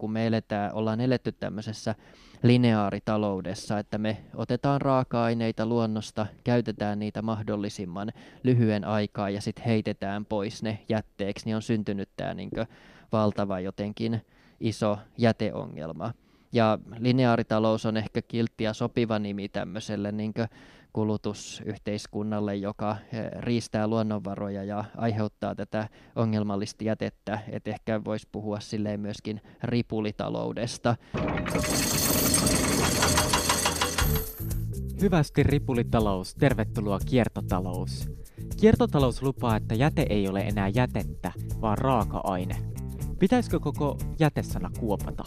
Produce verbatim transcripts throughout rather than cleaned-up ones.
kun me eletään, ollaan eletty tämmöisessä lineaaritaloudessa, että me otetaan raaka-aineita luonnosta, käytetään niitä mahdollisimman lyhyen aikaa ja sitten heitetään pois ne jätteeksi, niin on syntynyt tämä niin kuin valtava jotenkin iso jäteongelma. Ja lineaaritalous on ehkä kiltti ja sopiva nimi tämmöiselle niin kuin kulutusyhteiskunnalle, joka riistää luonnonvaroja ja aiheuttaa tätä ongelmallista jätettä. Et ehkä voisi puhua silleen myöskin ripulitaloudesta. Hyvästi ripulitalous, tervetuloa kiertotalous. Kiertotalous lupaa, että jäte ei ole enää jätettä, vaan raaka-aine. Pitäisikö koko jätesana kuopata?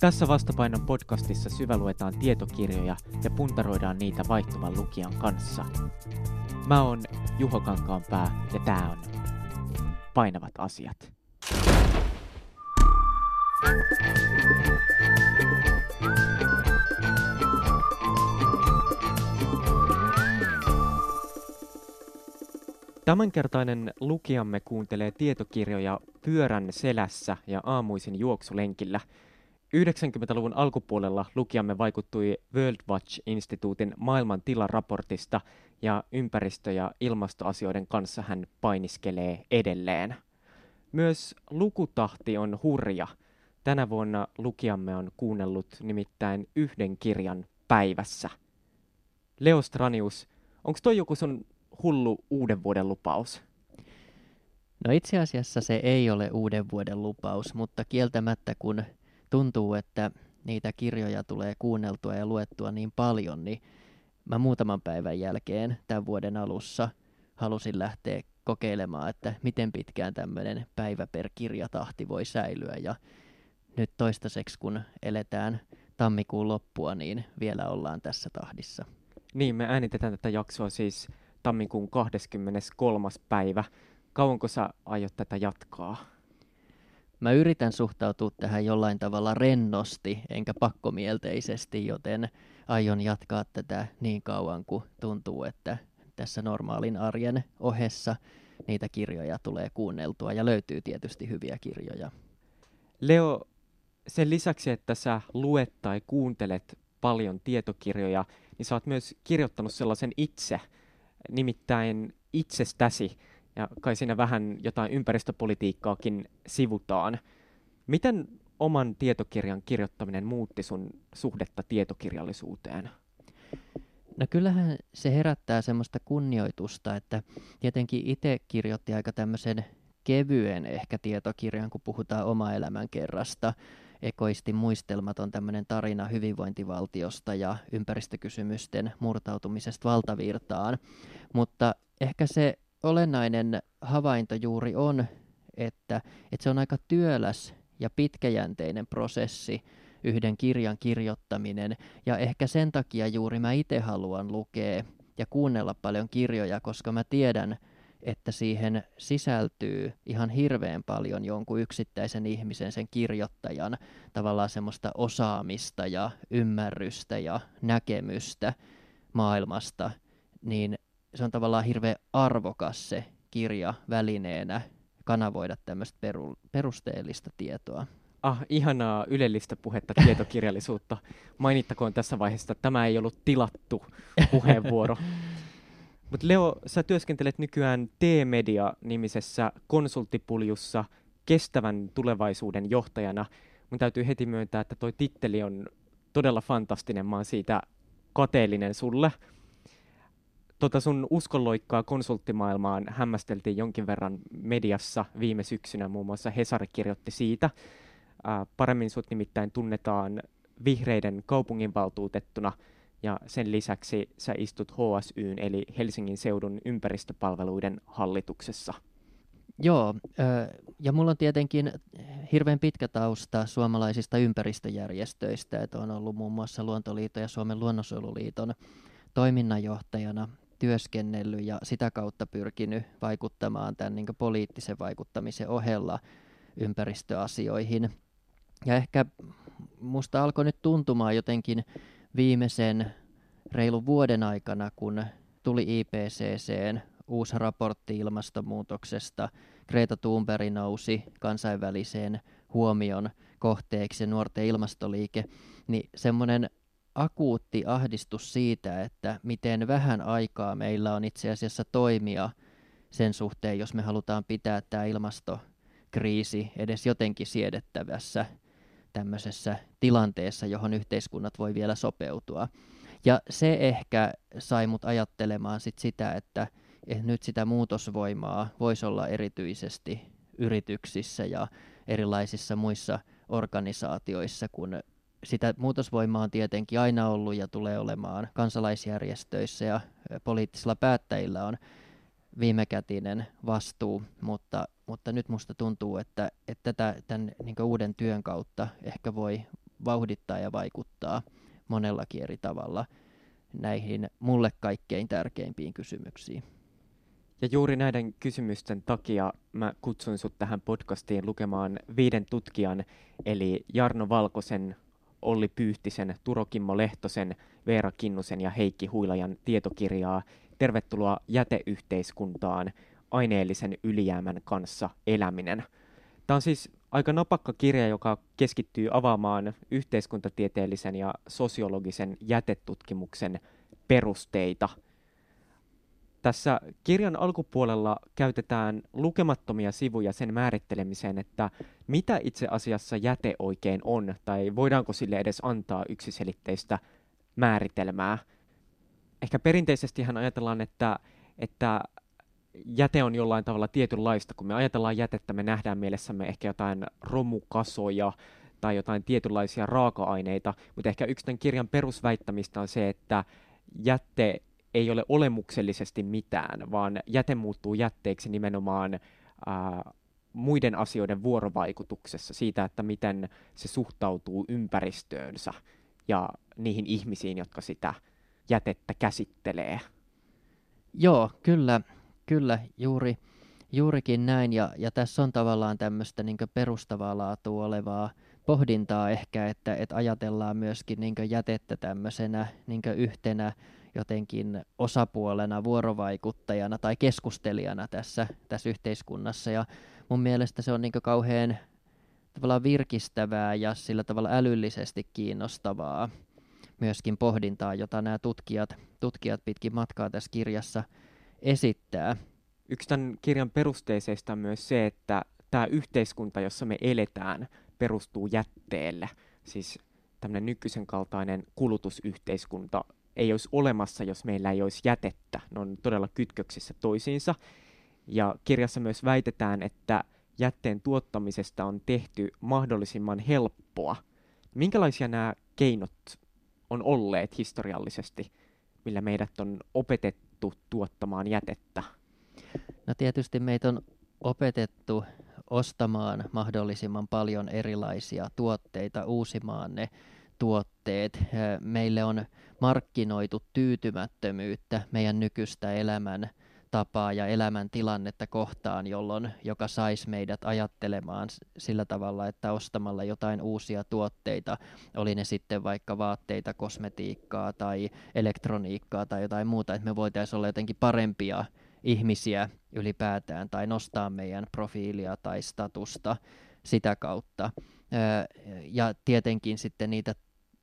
Tässä Vastapainon podcastissa syväluetaan tietokirjoja ja puntaroidaan niitä vaihtuvan lukijan kanssa. Mä oon Juho Kankaanpää ja tää on Painavat asiat. Tämänkertainen lukijamme kuuntelee tietokirjoja pyörän selässä ja aamuisin juoksulenkillä. yhdeksänkymmentäluvun alkupuolella lukijamme vaikuttui World Watch-instituutin maailman tilaraportista ja ympäristö- ja ilmastoasioiden kanssa hän painiskelee edelleen. Myös lukutahti on hurja. Tänä vuonna lukijamme on kuunnellut nimittäin yhden kirjan päivässä. Leo Stranius, onko toi joku sun hullu uuden vuoden lupaus? No itse asiassa se ei ole uuden vuoden lupaus, mutta kieltämättä kun tuntuu, että niitä kirjoja tulee kuunneltua ja luettua niin paljon, niin mä muutaman päivän jälkeen tämän vuoden alussa halusin lähteä kokeilemaan, että miten pitkään tämmöinen päivä per kirjatahti voi säilyä. Ja nyt toistaiseksi, kun eletään tammikuun loppua, niin vielä ollaan tässä tahdissa. Niin, me äänitetään tätä jaksoa siis tammikuun kahdeskymmeneskolmas päivä. Kauanko sä aiot tätä jatkaa? Mä yritän suhtautua tähän jollain tavalla rennosti, enkä pakkomielteisesti, joten aion jatkaa tätä niin kauan, kuin tuntuu, että tässä normaalin arjen ohessa niitä kirjoja tulee kuunneltua ja löytyy tietysti hyviä kirjoja. Leo, sen lisäksi, että sä luet tai kuuntelet paljon tietokirjoja, niin sä oot myös kirjoittanut sellaisen itse, nimittäin itsestäsi. Ja kai siinä vähän jotain ympäristöpolitiikkaakin sivutaan. Miten oman tietokirjan kirjoittaminen muutti sun suhdetta tietokirjallisuuteen? No kyllähän se herättää semmoista kunnioitusta, että tietenkin itse kirjoitti aika tämmöisen kevyen ehkä tietokirjan, kun puhutaan oma elämän kerrasta. Ekoistin muistelmat on tämmöinen tarina hyvinvointivaltiosta ja ympäristökysymysten murtautumisesta valtavirtaan, mutta ehkä se olennainen havainto juuri on, että, että se on aika työläs ja pitkäjänteinen prosessi, yhden kirjan kirjoittaminen, ja ehkä sen takia juuri mä itse haluan lukea ja kuunnella paljon kirjoja, koska mä tiedän, että siihen sisältyy ihan hirveän paljon jonkun yksittäisen ihmisen, sen kirjoittajan, tavallaan semmoista osaamista ja ymmärrystä ja näkemystä maailmasta, niin se on tavallaan hirveän arvokas se kirja välineenä kanavoida tämmöistä peru- perusteellista tietoa. Ah, ihanaa ylellistä puhetta, tietokirjallisuutta. Mainittakoon tässä vaiheessa, että tämä ei ollut tilattu puheenvuoro. Mutta Leo, sä työskentelet nykyään T-media-nimisessä konsulttipuljussa kestävän tulevaisuuden johtajana. Mun täytyy heti myöntää, että toi titteli on todella fantastinen. Mä oon siitä kateellinen sulle. Tota sun uskonloikkaa konsulttimaailmaan hämmästeltiin jonkin verran mediassa viime syksynä, muun muassa Hesari kirjoitti siitä. Äh, paremmin sut nimittäin tunnetaan vihreiden kaupunginvaltuutettuna ja sen lisäksi sä istut H S Y:n eli Helsingin seudun ympäristöpalveluiden hallituksessa. Joo, ja mulla on tietenkin hirveän pitkä tausta suomalaisista ympäristöjärjestöistä, että on ollut muun muassa Luontoliiton ja Suomen luonnonsuojeluliiton toiminnanjohtajana työskennellyt ja sitä kautta pyrkinyt vaikuttamaan tämän niin kuin poliittisen vaikuttamisen ohella ympäristöasioihin. Ja ehkä musta alkoi nyt tuntumaan jotenkin viimeisen reilun vuoden aikana, kun tuli I P C C:n uusi raportti ilmastonmuutoksesta. Greta Thunberg nousi kansainväliseen huomion kohteeksi, se nuorten ilmastoliike, niin semmoinen akuutti ahdistus siitä, että miten vähän aikaa meillä on itse asiassa toimia sen suhteen, jos me halutaan pitää tämä ilmastokriisi edes jotenkin siedettävässä tämmöisessä tilanteessa, johon yhteiskunnat voi vielä sopeutua. Ja se ehkä sai mut ajattelemaan sit sitä, että nyt sitä muutosvoimaa voisi olla erityisesti yrityksissä ja erilaisissa muissa organisaatioissa, kun sitä muutosvoimaa on tietenkin aina ollut ja tulee olemaan kansalaisjärjestöissä ja poliittisilla päättäjillä on viimekätinen vastuu, mutta, mutta nyt musta tuntuu, että, että tätä, tämän niin kuin uuden työn kautta ehkä voi vauhdittaa ja vaikuttaa monellakin eri tavalla näihin mulle kaikkein tärkeimpiin kysymyksiin. Ja juuri näiden kysymysten takia mä kutsun sut tähän podcastiin lukemaan viiden tutkijan, eli Jarno Valkosen, Olli Pyyhtisen, Turo Kimmo Lehtosen, Veera Kinnusen ja Heikki Huilajan tietokirjaa Tervetuloa jäteyhteiskuntaan, aineellisen ylijäämän kanssa eläminen. Tämä on siis aika napakka kirja, joka keskittyy avaamaan yhteiskuntatieteellisen ja sosiologisen jätetutkimuksen perusteita. Tässä kirjan alkupuolella käytetään lukemattomia sivuja sen määrittelemiseen, että mitä itse asiassa jäte oikein on, tai voidaanko sille edes antaa yksiselitteistä määritelmää. Ehkä perinteisestihän ajatellaan, että, että jäte on jollain tavalla tietynlaista. Kun me ajatellaan jätettä, me nähdään mielessämme ehkä jotain romukasoja tai jotain tietynlaisia raaka-aineita, mutta ehkä yksi tämän kirjan perusväittämistä on se, että jäte ei ole olemuksellisesti mitään, vaan jäte muuttuu jätteeksi nimenomaan ää, muiden asioiden vuorovaikutuksessa, siitä, että miten se suhtautuu ympäristöönsä ja niihin ihmisiin, jotka sitä jätettä käsittelee. Joo, kyllä, kyllä juuri, juurikin näin. Ja, ja tässä on tavallaan tämmöistä niin kuin perustavaa laatua olevaa pohdintaa ehkä, että, että ajatellaan myöskin niin kuin jätettä tämmöisenä niin kuin yhtenä jotenkin osapuolena, vuorovaikuttajana tai keskustelijana tässä, tässä yhteiskunnassa. Ja mun mielestä se on niin kuin kauhean tavallaan virkistävää ja sillä tavalla älyllisesti kiinnostavaa myöskin pohdintaa, jota nämä tutkijat, tutkijat pitkin matkaa tässä kirjassa esittää. Yksi tämän kirjan perusteisesta on myös se, että tämä yhteiskunta, jossa me eletään, perustuu jätteelle. Siis tämmöinen nykyisen kaltainen kulutusyhteiskunta ei olisi olemassa, jos meillä ei olisi jätettä. Ne on todella kytköksissä toisiinsa. Ja kirjassa myös väitetään, että jätteen tuottamisesta on tehty mahdollisimman helppoa. Minkälaisia nämä keinot on olleet historiallisesti, millä meidät on opetettu tuottamaan jätettä? No tietysti meitä on opetettu ostamaan mahdollisimman paljon erilaisia tuotteita, uusimaan ne tuotteet. Meille on markkinoitu tyytymättömyyttä meidän nykyistä elämän tapaa ja elämäntilannetta kohtaan, jolloin joka saisi meidät ajattelemaan sillä tavalla, että ostamalla jotain uusia tuotteita, oli ne sitten vaikka vaatteita, kosmetiikkaa tai elektroniikkaa tai jotain muuta, että me voitaisiin olla jotenkin parempia ihmisiä ylipäätään tai nostaa meidän profiilia tai statusta sitä kautta. Ja tietenkin sitten niitä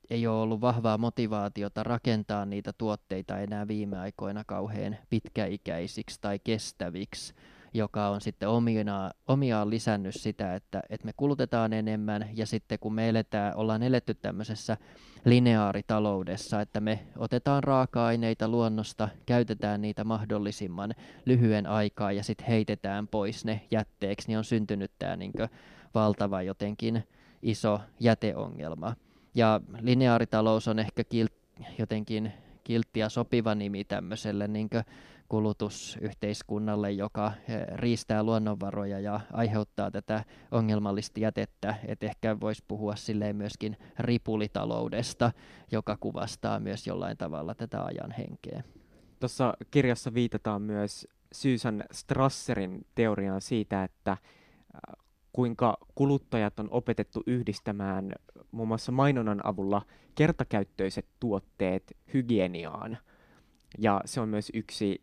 ei ole ollut vahvaa motivaatiota rakentaa niitä tuotteita enää viime aikoina kauhean pitkäikäisiksi tai kestäviksi, joka on sitten omina, omiaan lisännyt sitä, että, että me kulutetaan enemmän ja sitten kun me eletään, ollaan eletty tämmöisessä lineaaritaloudessa, että me otetaan raaka-aineita luonnosta, käytetään niitä mahdollisimman lyhyen aikaa ja sitten heitetään pois ne jätteeksi, niin on syntynyt tämä niin kuin valtava jotenkin iso jäteongelma. Ja lineaaritalous on ehkä kilt- jotenkin kiltti ja sopiva nimi tämmöiselle niin kuin kulutusyhteiskunnalle, joka riistää luonnonvaroja ja aiheuttaa tätä ongelmallista jätettä. Et ehkä voisi puhua silleen myöskin ripulitaloudesta, joka kuvastaa myös jollain tavalla tätä ajan henkeä. Tuossa kirjassa viitataan myös Susan Strasserin teoriaan siitä, että kuinka kuluttajat on opetettu yhdistämään muun muassa mainonnan avulla kertakäyttöiset tuotteet hygieniaan. Ja se on myös yksi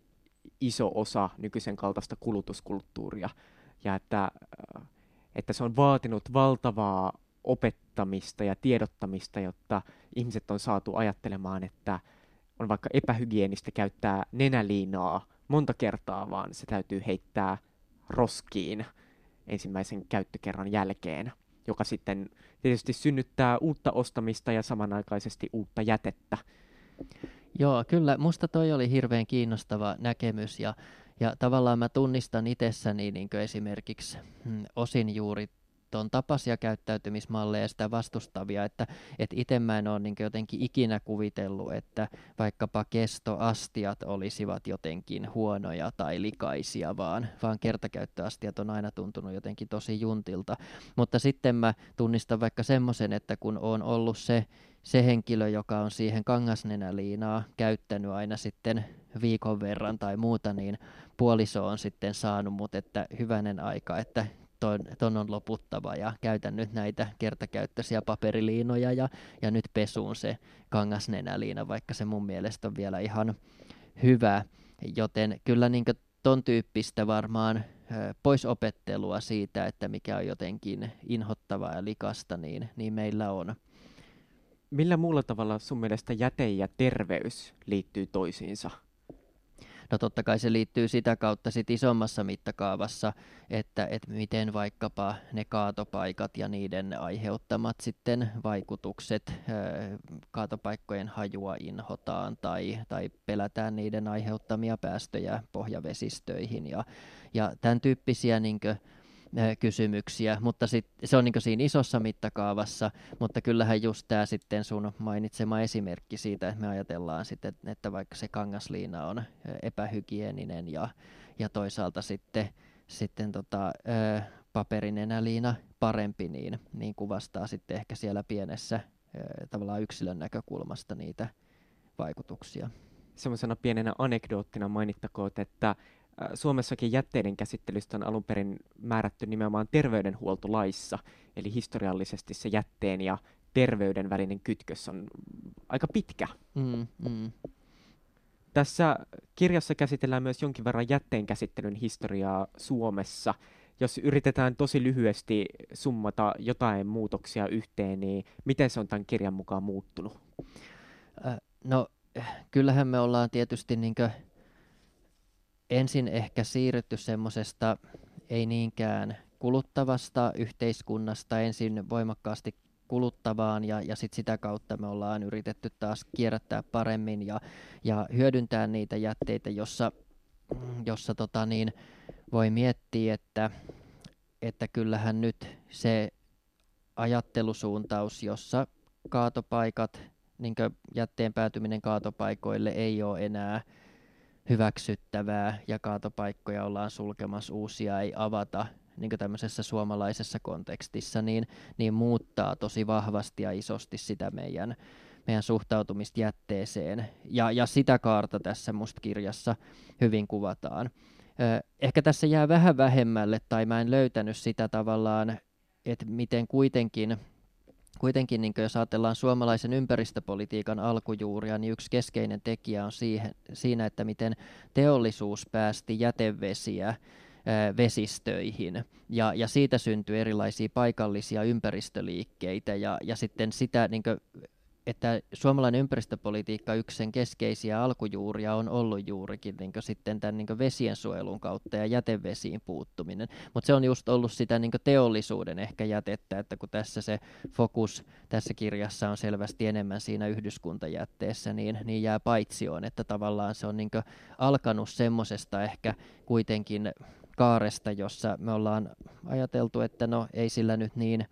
iso osa nykyisen kaltaista kulutuskulttuuria. Ja että, että se on vaatinut valtavaa opettamista ja tiedottamista, jotta ihmiset on saatu ajattelemaan, että on vaikka epähygienistä käyttää nenäliinaa monta kertaa, vaan se täytyy heittää roskiin ensimmäisen käyttökerran jälkeen, joka sitten tietysti synnyttää uutta ostamista ja samanaikaisesti uutta jätettä. Joo, kyllä. Musta toi oli hirveän kiinnostava näkemys ja, ja tavallaan mä tunnistan itsessäni niin kuin esimerkiksi mm, osin juuri tuon tapaisia käyttäytymismalleja sitä vastustavia, että et itse mä en ole niin jotenkin ikinä kuvitellut, että vaikkapa kestoastiat olisivat jotenkin huonoja tai likaisia, vaan, vaan kertakäyttöastiat on aina tuntunut jotenkin tosi juntilta. Mutta sitten mä tunnistan vaikka semmoisen, että kun on ollut se, se henkilö, joka on siihen kangasnenäliinaa käyttänyt aina sitten viikon verran tai muuta, niin puoliso on sitten saanut mut, että hyvänen aika, että Ton, ton on loputtava ja käytän nyt näitä kertakäyttöisiä paperiliinoja ja, ja nyt pesuun se kangasnenäliina, vaikka se mun mielestä on vielä ihan hyvä. Joten kyllä niin ton tyyppistä varmaan poisopettelua siitä, että mikä on jotenkin inhottavaa ja likasta, niin, niin meillä on. Millä muulla tavalla sun mielestä jäte ja terveys liittyy toisiinsa? No totta kai se liittyy sitä kautta sit isommassa mittakaavassa, että et miten vaikkapa ne kaatopaikat ja niiden aiheuttamat sitten vaikutukset, kaatopaikkojen hajua inhotaan tai, tai pelätään niiden aiheuttamia päästöjä pohjavesistöihin ja, ja tämän tyyppisiä niinkö kysymyksiä, mutta sit, se on niin kuin siinä isossa mittakaavassa, mutta kyllähän just tämä sitten sun mainitsema esimerkki siitä, että me ajatellaan sitten, että vaikka se kangasliina on epähygieninen ja, ja toisaalta sitten, sitten tota, ö, paperinenäliina parempi, niin, niin kuvastaa sitten ehkä siellä pienessä ö, tavallaan yksilön näkökulmasta niitä vaikutuksia. Semmoisena pienenä anekdoottina mainittakoon, että Suomessakin jätteiden käsittelystä on alun perin määrätty nimenomaan terveydenhuoltolaissa, eli historiallisesti se jätteen ja terveyden välinen kytkös on aika pitkä. Mm, mm. Tässä kirjassa käsitellään myös jonkin verran jätteen käsittelyn historiaa Suomessa. Jos yritetään tosi lyhyesti summata jotain muutoksia yhteen, niin miten se on tämän kirjan mukaan muuttunut? Äh, no, kyllähän me ollaan tietysti niinkö ensin ehkä siirrytty semmoisesta ei niinkään kuluttavasta yhteiskunnasta ensin voimakkaasti kuluttavaan ja, ja sit sitä kautta me ollaan yritetty taas kierrättää paremmin ja, ja hyödyntää niitä jätteitä, jossa, jossa tota niin, voi miettiä, että, että kyllähän nyt se ajattelusuuntaus, jossa kaatopaikat, niin kuin jätteen päätyminen kaatopaikoille ei ole enää hyväksyttävää ja kaatopaikkoja ollaan sulkemassa, uusia ei avata niin kuin tämmöisessä suomalaisessa kontekstissa, niin, niin muuttaa tosi vahvasti ja isosti sitä meidän, meidän suhtautumista jätteeseen. Ja, ja sitä kaarta tässä musta kirjassa hyvin kuvataan. Ehkä tässä jää vähän vähemmälle, tai mä en löytänyt sitä tavallaan, että miten kuitenkin Kuitenkin, niin jos ajatellaan suomalaisen ympäristöpolitiikan alkujuuria, niin yksi keskeinen tekijä on siihen, siinä, että miten teollisuus päästi jätevesiä ää, vesistöihin. Ja, ja siitä syntyi erilaisia paikallisia ympäristöliikkeitä. Ja, ja sitten sitä, niin kuin, että suomalainen ympäristöpolitiikka, yksi sen keskeisiä alkujuuria on ollut juurikin niin kuin, sitten tämän niin kuin vesiensuojelun kautta ja jätevesiin puuttuminen. Mutta se on just ollut sitä niin kuin teollisuuden ehkä jätettä, että kun tässä se fokus tässä kirjassa on selvästi enemmän siinä yhdyskuntajätteessä, niin, niin jää paitsioon, että tavallaan se on niin kuin alkanut semmoisesta ehkä kuitenkin kaaresta, jossa me ollaan ajateltu, että no ei sillä nyt niin,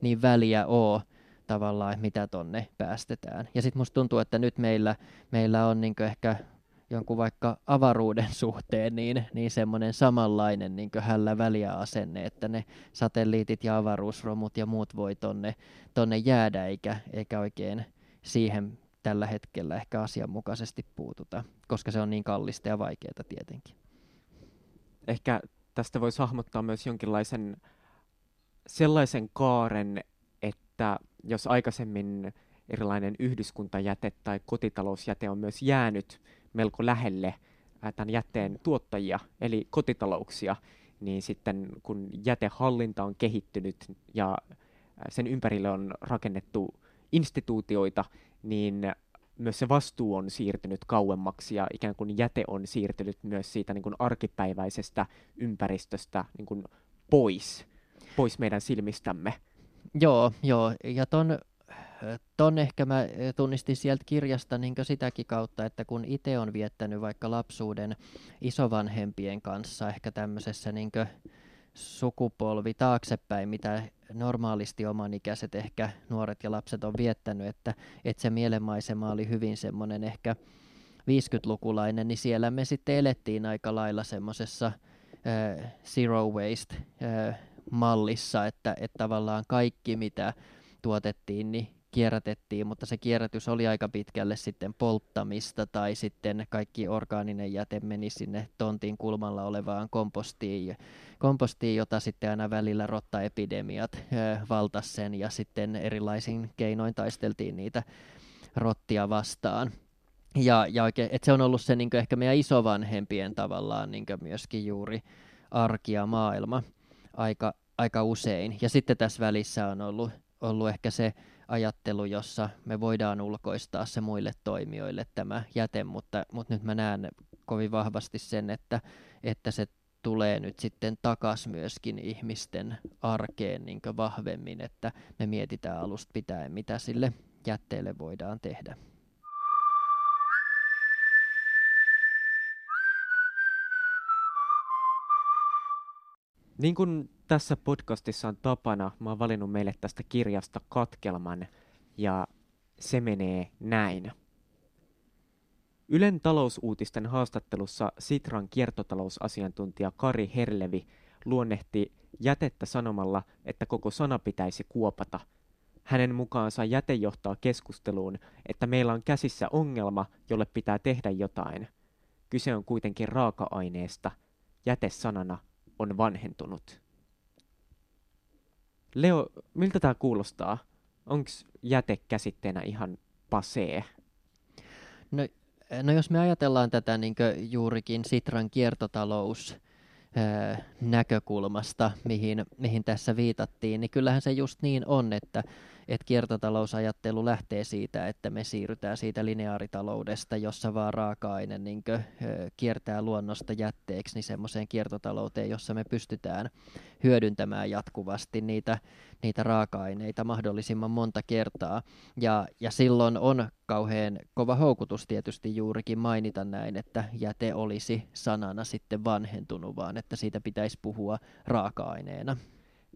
niin väliä ole, tavallaan, mitä tonne päästetään. Ja sitten musta tuntuu, että nyt meillä, meillä on niinku ehkä jonkun vaikka avaruuden suhteen niin, niin semmoinen samanlainen niinku hällä väliä asenne, että ne satelliitit ja avaruusromut ja muut voi tonne, tonne jäädä, eikä, eikä oikein siihen tällä hetkellä ehkä asianmukaisesti puututa, koska se on niin kallista ja vaikeaa tietenkin. Ehkä tästä voisi hahmottaa myös jonkinlaisen sellaisen kaaren, että jos aikaisemmin erilainen yhdyskuntajäte tai kotitalousjäte on myös jäänyt melko lähelle tämän jätteen tuottajia, eli kotitalouksia, niin sitten kun jätehallinta on kehittynyt ja sen ympärille on rakennettu instituutioita, niin myös se vastuu on siirtynyt kauemmaksi ja ikään kuin jäte on siirtynyt myös siitä niin kuin arkipäiväisestä ympäristöstä niin kuin pois, pois meidän silmistämme. Joo, joo. Ja ton, ton ehkä mä tunnistin sieltä kirjasta niin kuin sitäkin kautta, että kun itse on viettänyt vaikka lapsuuden isovanhempien kanssa ehkä tämmöisessä niin kuin sukupolvi taaksepäin, mitä normaalisti oman ikäiset ehkä nuoret ja lapset on viettänyt, että, että se mielenmaisema oli hyvin semmoinen ehkä viisikymmentälukulainen, niin siellä me sitten elettiin aika lailla semmoisessa äh, zero waste äh, mallissa, että, että tavallaan kaikki mitä tuotettiin, niin kierrätettiin, mutta se kierrätys oli aika pitkälle sitten polttamista tai sitten kaikki orgaaninen jäte meni sinne tontin kulmalla olevaan kompostiin, kompostiin jota sitten aina välillä rottaepidemiat äh, valtasi sen ja sitten erilaisin keinoin taisteltiin niitä rottia vastaan. Ja, ja oikein, et se on ollut se niin kuin ehkä meidän isovanhempien tavallaan niin kuin myöskin juuri arki ja maailma aika, aika usein. Ja sitten tässä välissä on ollut, ollut ehkä se ajattelu, jossa me voidaan ulkoistaa se muille toimijoille tämä jäte, mutta, mutta nyt mä näen kovin vahvasti sen, että, että se tulee nyt sitten takaisin myöskin ihmisten arkeen niin kuin vahvemmin, että me mietitään alusta pitäen, mitä sille jätteelle voidaan tehdä. Niin kuin tässä podcastissa on tapana, mä oon valinnut meille tästä kirjasta katkelman, ja se menee näin. Ylen talousuutisten haastattelussa Sitran kiertotalousasiantuntija Kari Herlevi luonnehti jätettä sanomalla, että koko sana pitäisi kuopata. Hänen mukaansa jäte johtaa keskusteluun, että meillä on käsissä ongelma, jolle pitää tehdä jotain. Kyse on kuitenkin raaka-aineesta. Jäte sanana on vanhentunut. Leo, miltä tämä kuulostaa? Onko jäte käsitteenä ihan pasee? No, no jos me ajatellaan tätä niin kuin juurikin Sitran kiertotalous öö, näkökulmasta, mihin, mihin tässä viitattiin, niin kyllähän se just niin on, että, että kiertotalousajattelu lähtee siitä, että me siirrytään siitä lineaaritaloudesta, jossa vaan raaka-aine niin kuin, öö, kiertää luonnosta jätteeksi, niin semmoiseen kiertotalouteen, jossa me pystytään hyödyntämään jatkuvasti niitä, niitä raaka-aineita mahdollisimman monta kertaa. Ja, ja silloin on kauhean kova houkutus tietysti juurikin mainita näin, että jäte olisi sanana sitten vanhentunut, vaan että siitä pitäisi puhua raaka-aineena.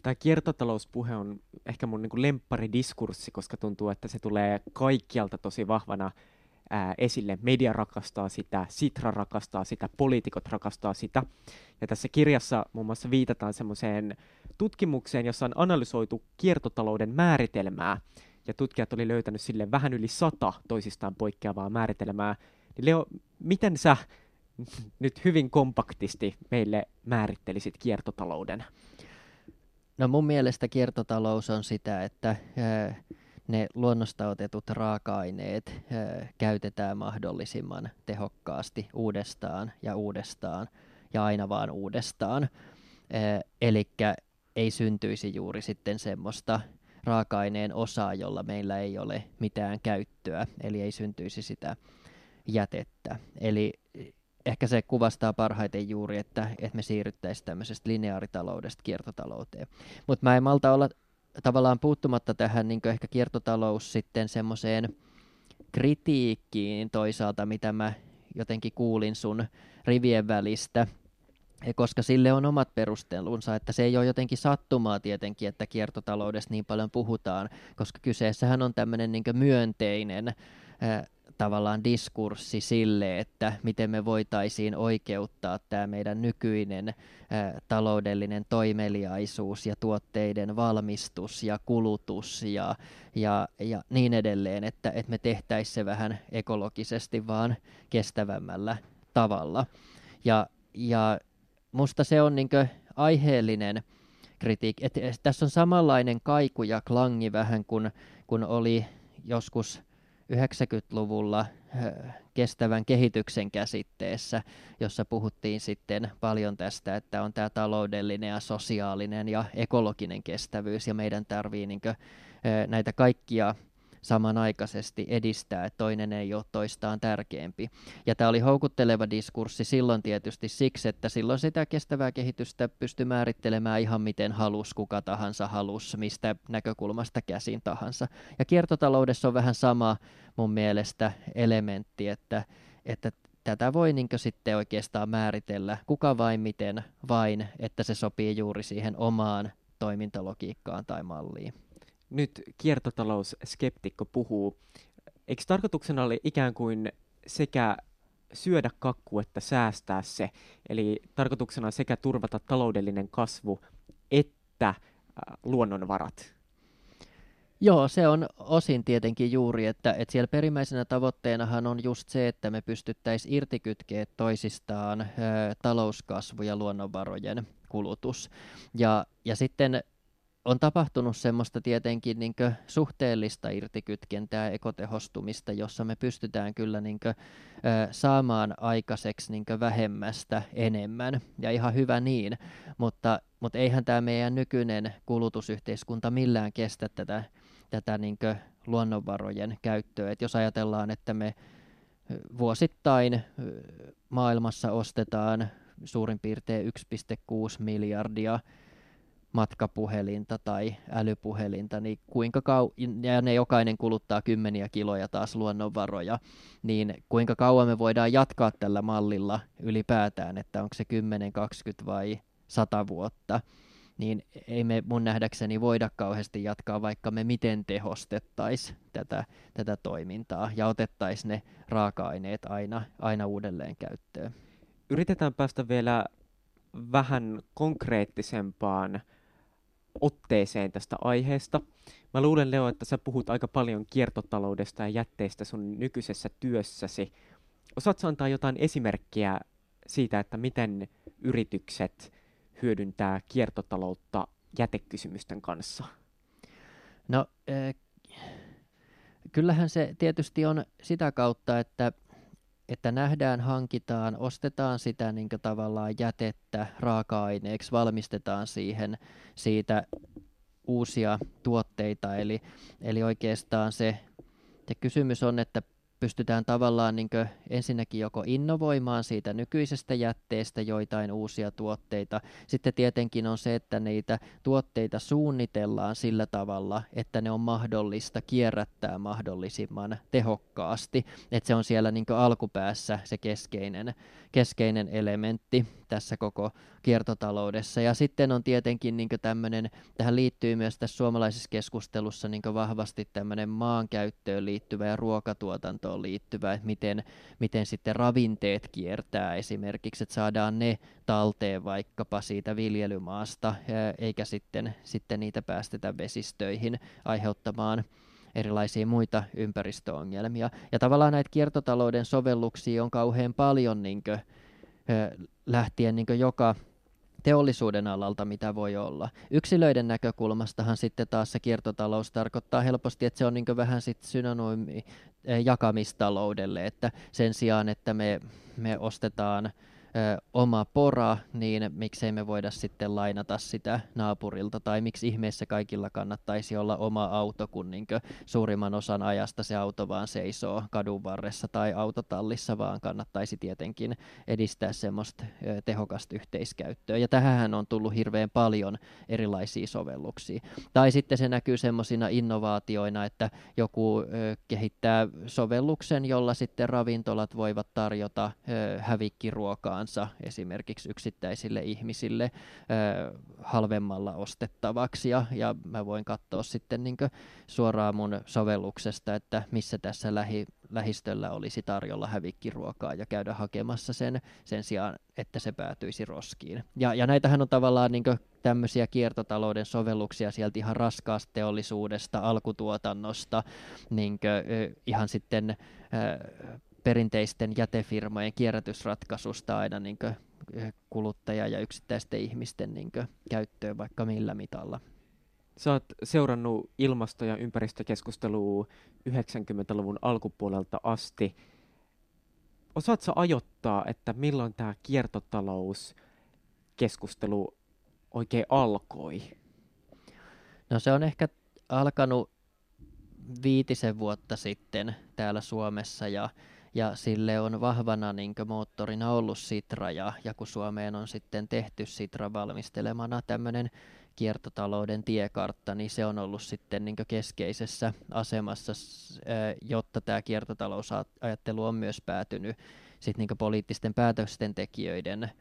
Tämä kiertotalouspuhe on ehkä mun niinku lempparidiskurssi, koska tuntuu, että se tulee kaikkialta tosi vahvana ää, esille. Media rakastaa sitä, Sitra rakastaa sitä, poliitikot rakastaa sitä. Ja tässä kirjassa muun muassa viitataan semmoiseen tutkimukseen, jossa on analysoitu kiertotalouden määritelmää. Ja tutkijat oli löytänyt sille vähän yli sata toisistaan poikkeavaa määritelmää. Leo, miten sä nyt hyvin kompaktisti meille määrittelisit kiertotalouden? No mun mielestä kiertotalous on sitä, että äh, ne luonnosta otetut raaka-aineet äh, käytetään mahdollisimman tehokkaasti uudestaan ja uudestaan ja aina vaan uudestaan. Äh, elikkä ei syntyisi juuri sitten semmoista raaka-aineen osaa, jolla meillä ei ole mitään käyttöä, eli ei syntyisi sitä jätettä. Eli ehkä se kuvastaa parhaiten juuri, että, että me siirryttäisiin tämmöisestä lineaaritaloudesta kiertotalouteen. Mutta mä en malta olla tavallaan puuttumatta tähän niin kuin ehkä kiertotalous sitten semmoiseen kritiikkiin toisaalta, mitä mä jotenkin kuulin sun rivien välistä, koska sille on omat perustelunsa, että se ei ole jotenkin sattumaa tietenkin, että kiertotaloudesta niin paljon puhutaan, koska kyseessähän on tämmöinen niin kuin myönteinen äh, tavallaan diskurssi sille, että miten me voitaisiin oikeuttaa tämä meidän nykyinen äh, taloudellinen toimeliaisuus ja tuotteiden valmistus ja kulutus ja, ja, ja niin edelleen, että, että me tehtäisiin se vähän ekologisesti vaan kestävämmällä tavalla. Ja, ja musta se on niin kuin aiheellinen kritiikki. Et, et tässä on samanlainen kaiku ja klangi vähän kuin kun oli joskus yhdeksänkymmentäluvulla kestävän kehityksen käsitteessä, jossa puhuttiin sitten paljon tästä, että on tämä taloudellinen ja sosiaalinen ja ekologinen kestävyys, ja meidän tarvii niin kuin näitä kaikkia samanaikaisesti edistää, että toinen ei ole toistaan tärkeämpi. Ja tämä oli houkutteleva diskurssi silloin tietysti siksi, että silloin sitä kestävää kehitystä pystyi määrittelemään ihan miten halusi, kuka tahansa halusi, mistä näkökulmasta käsin tahansa. Ja kiertotaloudessa on vähän sama mun mielestä elementti, että, että tätä voi niin kuin sitten oikeastaan määritellä kuka vain miten vain, että se sopii juuri siihen omaan toimintalogiikkaan tai malliin. Nyt kiertotalousskeptikko puhuu. Eikö tarkoituksena ole ikään kuin sekä syödä kakku että säästää se? Eli tarkoituksena sekä turvata taloudellinen kasvu että äh, luonnonvarat? Joo, se on osin tietenkin juuri, että, että siellä perimmäisenä tavoitteenahan on just se, että me pystyttäisiin irtikytkeä toisistaan äh, talouskasvu ja luonnonvarojen kulutus. Ja, ja sitten on tapahtunut semmoista tietenkin niin kuin suhteellista irtikytkentää, ekotehostumista, jossa me pystytään kyllä niin kuin, ö, saamaan aikaiseksi niin kuin vähemmästä enemmän. Ja ihan hyvä niin, mutta, mutta eihän tämä meidän nykyinen kulutusyhteiskunta millään kestä tätä, tätä niin kuin luonnonvarojen käyttöä. Et jos ajatellaan, että me vuosittain maailmassa ostetaan suurin piirtein yksi pilkku kuusi miljardia matkapuhelinta tai älypuhelinta, niin kuinka kau- ja ne jokainen kuluttaa kymmeniä kiloja taas luonnonvaroja, niin kuinka kauan me voidaan jatkaa tällä mallilla ylipäätään, että onko se kymmenen, kaksikymmentä vai sata vuotta, niin ei me mun nähdäkseni voida kauheasti jatkaa, vaikka me miten tehostettaisiin tätä, tätä toimintaa ja otettaisiin ne raaka-aineet aina, aina uudelleen käyttöön. Yritetään päästä vielä vähän konkreettisempaan otteeseen tästä aiheesta. Mä luulen, Leo, että sä puhut aika paljon kiertotaloudesta ja jätteistä sun nykyisessä työssäsi. Osaatko antaa jotain esimerkkiä siitä, että miten yritykset hyödyntää kiertotaloutta jätekysymysten kanssa? No, äh, kyllähän se tietysti on sitä kautta, että että nähdään, hankitaan, ostetaan sitä niin kuin tavallaan jätettä raaka-aineeksi, valmistetaan siihen siitä uusia tuotteita. Eli, eli oikeastaan se, se kysymys on, että pystytään tavallaan niin kuin ensinnäkin joko innovoimaan siitä nykyisestä jätteestä joitain uusia tuotteita. Sitten tietenkin on se, että niitä tuotteita suunnitellaan sillä tavalla, että ne on mahdollista kierrättää mahdollisimman tehokkaasti. Että se on siellä niin kuin alkupäässä se keskeinen, keskeinen elementti tässä koko kiertotaloudessa. Ja sitten on tietenkin niin kuin tämmöinen, tähän liittyy myös tässä suomalaisessa keskustelussa niin kuin vahvasti tämmöinen maankäyttöön liittyvä ja ruokatuotanto liittyvä, että miten, miten sitten ravinteet kiertää esimerkiksi, että saadaan ne talteen vaikkapa siitä viljelymaasta, eikä sitten, sitten niitä päästetä vesistöihin aiheuttamaan erilaisia muita ympäristöongelmia. Ja tavallaan näitä kiertotalouden sovelluksia on kauhean paljon niin kuin, lähtien niin kuin joka teollisuuden alalta, mitä voi olla. Yksilöiden näkökulmastahan sitten taas se kiertotalous tarkoittaa helposti, että se on niin kuin vähän sit synonyymi jakamistaloudelle, että sen sijaan, että me, me ostetaan ö, oma pora, niin miksei me voida sitten lainata sitä naapurilta, tai miksi ihmeessä kaikilla kannattaisi olla oma auto, kun niin kuin suurimman osan ajasta se auto vaan seisoo kadun varressa tai autotallissa, vaan kannattaisi tietenkin edistää semmoista ö, tehokasta yhteiskäyttöä. Ja tähän on tullut hirveän paljon erilaisia sovelluksia. Tai sitten se näkyy semmoisina innovaatioina, että joku ö, kehittää sovelluksen, jolla sitten ravintolat voivat tarjota ö, hävikkiruokaansa esimerkiksi yksittäisille ihmisille ö, halvemmalla ostettavaksi. Ja, ja mä voin katsoa sitten niin kuin suoraan mun sovelluksesta, että missä tässä lähi, lähistöllä olisi tarjolla hävikkiruokaa ja käydä hakemassa sen sen sijaan, että se päätyisi roskiin. Ja, ja näitähän on tavallaan niin kuin tämmöisiä kiertotalouden sovelluksia sieltä ihan raskaasta teollisuudesta, alkutuotannosta, niin kuin, ihan sitten äh, perinteisten jätefirmojen kierrätysratkaisusta aina niin kuin, kuluttaja- ja yksittäisten ihmisten niin kuin, käyttöön vaikka millä mitalla. Sä oot seurannut ilmasto- ja ympäristökeskustelua yhdeksänkymmentäluvun alkupuolelta asti. Osaat sä ajoittaa, että milloin tämä kiertotalouskeskustelu oikein alkoi? No se on ehkä alkanut viitisen vuotta sitten täällä Suomessa ja, ja sille on vahvana niin kuin moottorina ollut Sitra ja, ja kun Suomeen on sitten tehty Sitra valmistelemana tämmöinen kiertotalouden tiekartta, niin se on ollut sitten niin kuin keskeisessä asemassa, jotta tämä kiertotalousajattelu on myös päätynyt sit niin kuin poliittisten päätösten tekijöiden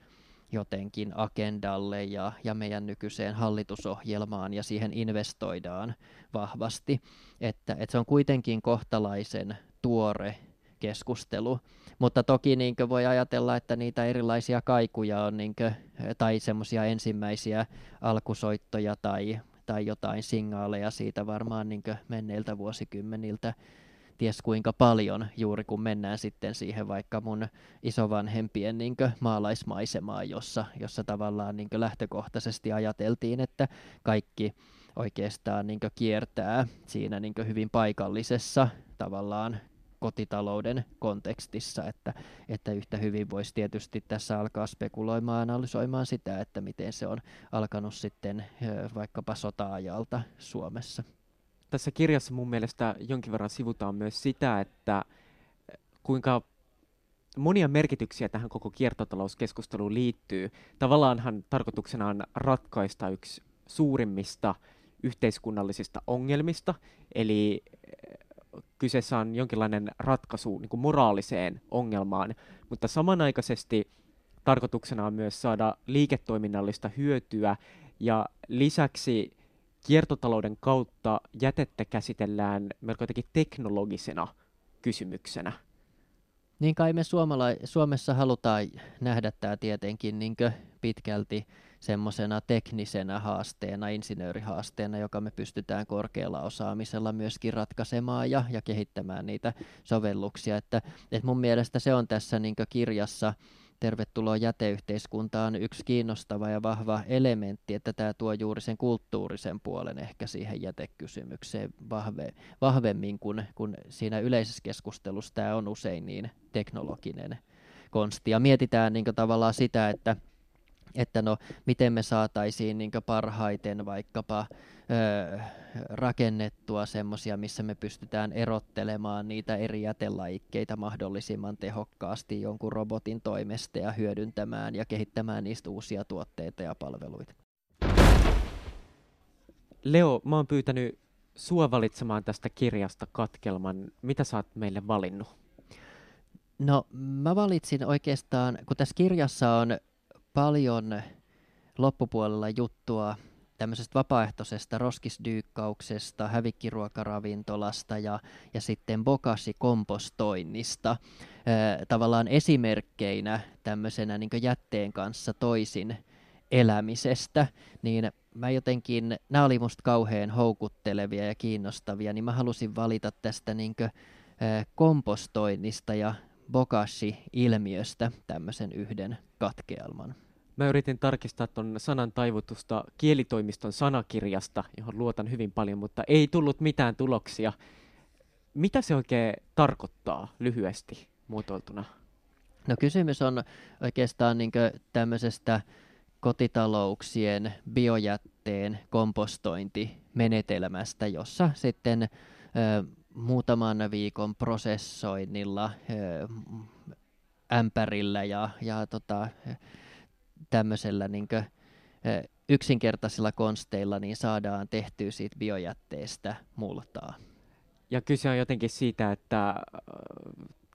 jotenkin agendalle ja, ja meidän nykyiseen hallitusohjelmaan, ja siihen investoidaan vahvasti. Että, että se on kuitenkin kohtalaisen tuore keskustelu, mutta toki niin kuin voi ajatella, että niitä erilaisia kaikuja on niin kuin, tai semmoisia ensimmäisiä alkusoittoja tai, tai jotain signaaleja siitä varmaan niin kuin menneiltä vuosikymmeniltä ties kuinka paljon, juuri kun mennään sitten siihen vaikka mun isovanhempien niin kuin maalaismaisemaan, jossa, jossa tavallaan niin kuin lähtökohtaisesti ajateltiin, että kaikki oikeastaan niin kuin kiertää siinä niin kuin hyvin paikallisessa tavallaan kotitalouden kontekstissa, että, että yhtä hyvin voisi tietysti tässä alkaa spekuloimaan, analysoimaan sitä, että miten se on alkanut sitten vaikkapa sota-ajalta Suomessa. Tässä kirjassa mun mielestä jonkin verran sivutaan myös sitä, että kuinka monia merkityksiä tähän koko kiertotalouskeskusteluun liittyy. Tavallaanhan tarkoituksenaan ratkaista yksi suurimmista yhteiskunnallisista ongelmista, eli kyseessä on jonkinlainen ratkaisu niin kuin moraaliseen ongelmaan, mutta samanaikaisesti tarkoituksena on myös saada liiketoiminnallista hyötyä ja lisäksi kiertotalouden kautta jätettä käsitellään melko jotenkin teknologisena kysymyksenä. Niin kai me suomala- Suomessa halutaan nähdä tämä tietenkin niin kuin pitkälti semmoisena teknisenä haasteena, insinöörihaasteena, joka me pystytään korkealla osaamisella myöskin ratkaisemaan ja, ja kehittämään niitä sovelluksia. Että, että mun mielestä se on tässä niin kuin kirjassa Tervetuloa jäteyhteiskuntaan yksi kiinnostava ja vahva elementti, että tämä tuo juuri sen kulttuurisen puolen ehkä siihen jätekysymykseen vahve, vahvemmin kuin, kuin siinä yleisessä keskustelussa tämä on usein niin teknologinen konsti. Ja mietitään niin kuin tavallaan sitä, että että no, miten me saataisiin niin kuin parhaiten vaikkapa öö, rakennettua semmoisia, missä me pystytään erottelemaan niitä eri jätelajikkeita mahdollisimman tehokkaasti jonkun robotin toimesta ja hyödyntämään ja kehittämään niistä uusia tuotteita ja palveluita. Leo, mä oon pyytänyt sua valitsemaan tästä kirjasta katkelman. Mitä sä oot meille valinnut? No, mä valitsin oikeastaan, kun tässä kirjassa on paljon loppupuolella juttua tämmöisestä vapaaehtoisesta roskisdyykkauksesta, hävikkiruokaravintolasta ja, ja sitten bokashi-kompostoinnista ee, tavallaan esimerkkeinä tämmöisenä niin kuin jätteen kanssa toisin elämisestä, niin mä jotenkin, nämä oli musta kauhean houkuttelevia ja kiinnostavia, niin mä halusin valita tästä niin kuin, ee, kompostoinnista ja bokashi-ilmiöstä tämmöisen yhden katkelman. Mä yritin tarkistaa ton sanan taivutusta kielitoimiston sanakirjasta, johon luotan hyvin paljon, mutta ei tullut mitään tuloksia. Mitä se oikein tarkoittaa lyhyesti muotoiltuna? No kysymys on oikeastaan niin kuin tämmöisestä kotitalouksien biojätteen kompostointimenetelmästä, jossa sitten ö, muutaman viikon prosessoinnilla ö, ämpärillä ja, ja tota, tämmöisellä niin kuin, yksinkertaisilla konsteilla niin saadaan tehtyä siitä biojätteestä multaa. Ja kyse on jotenkin siitä, että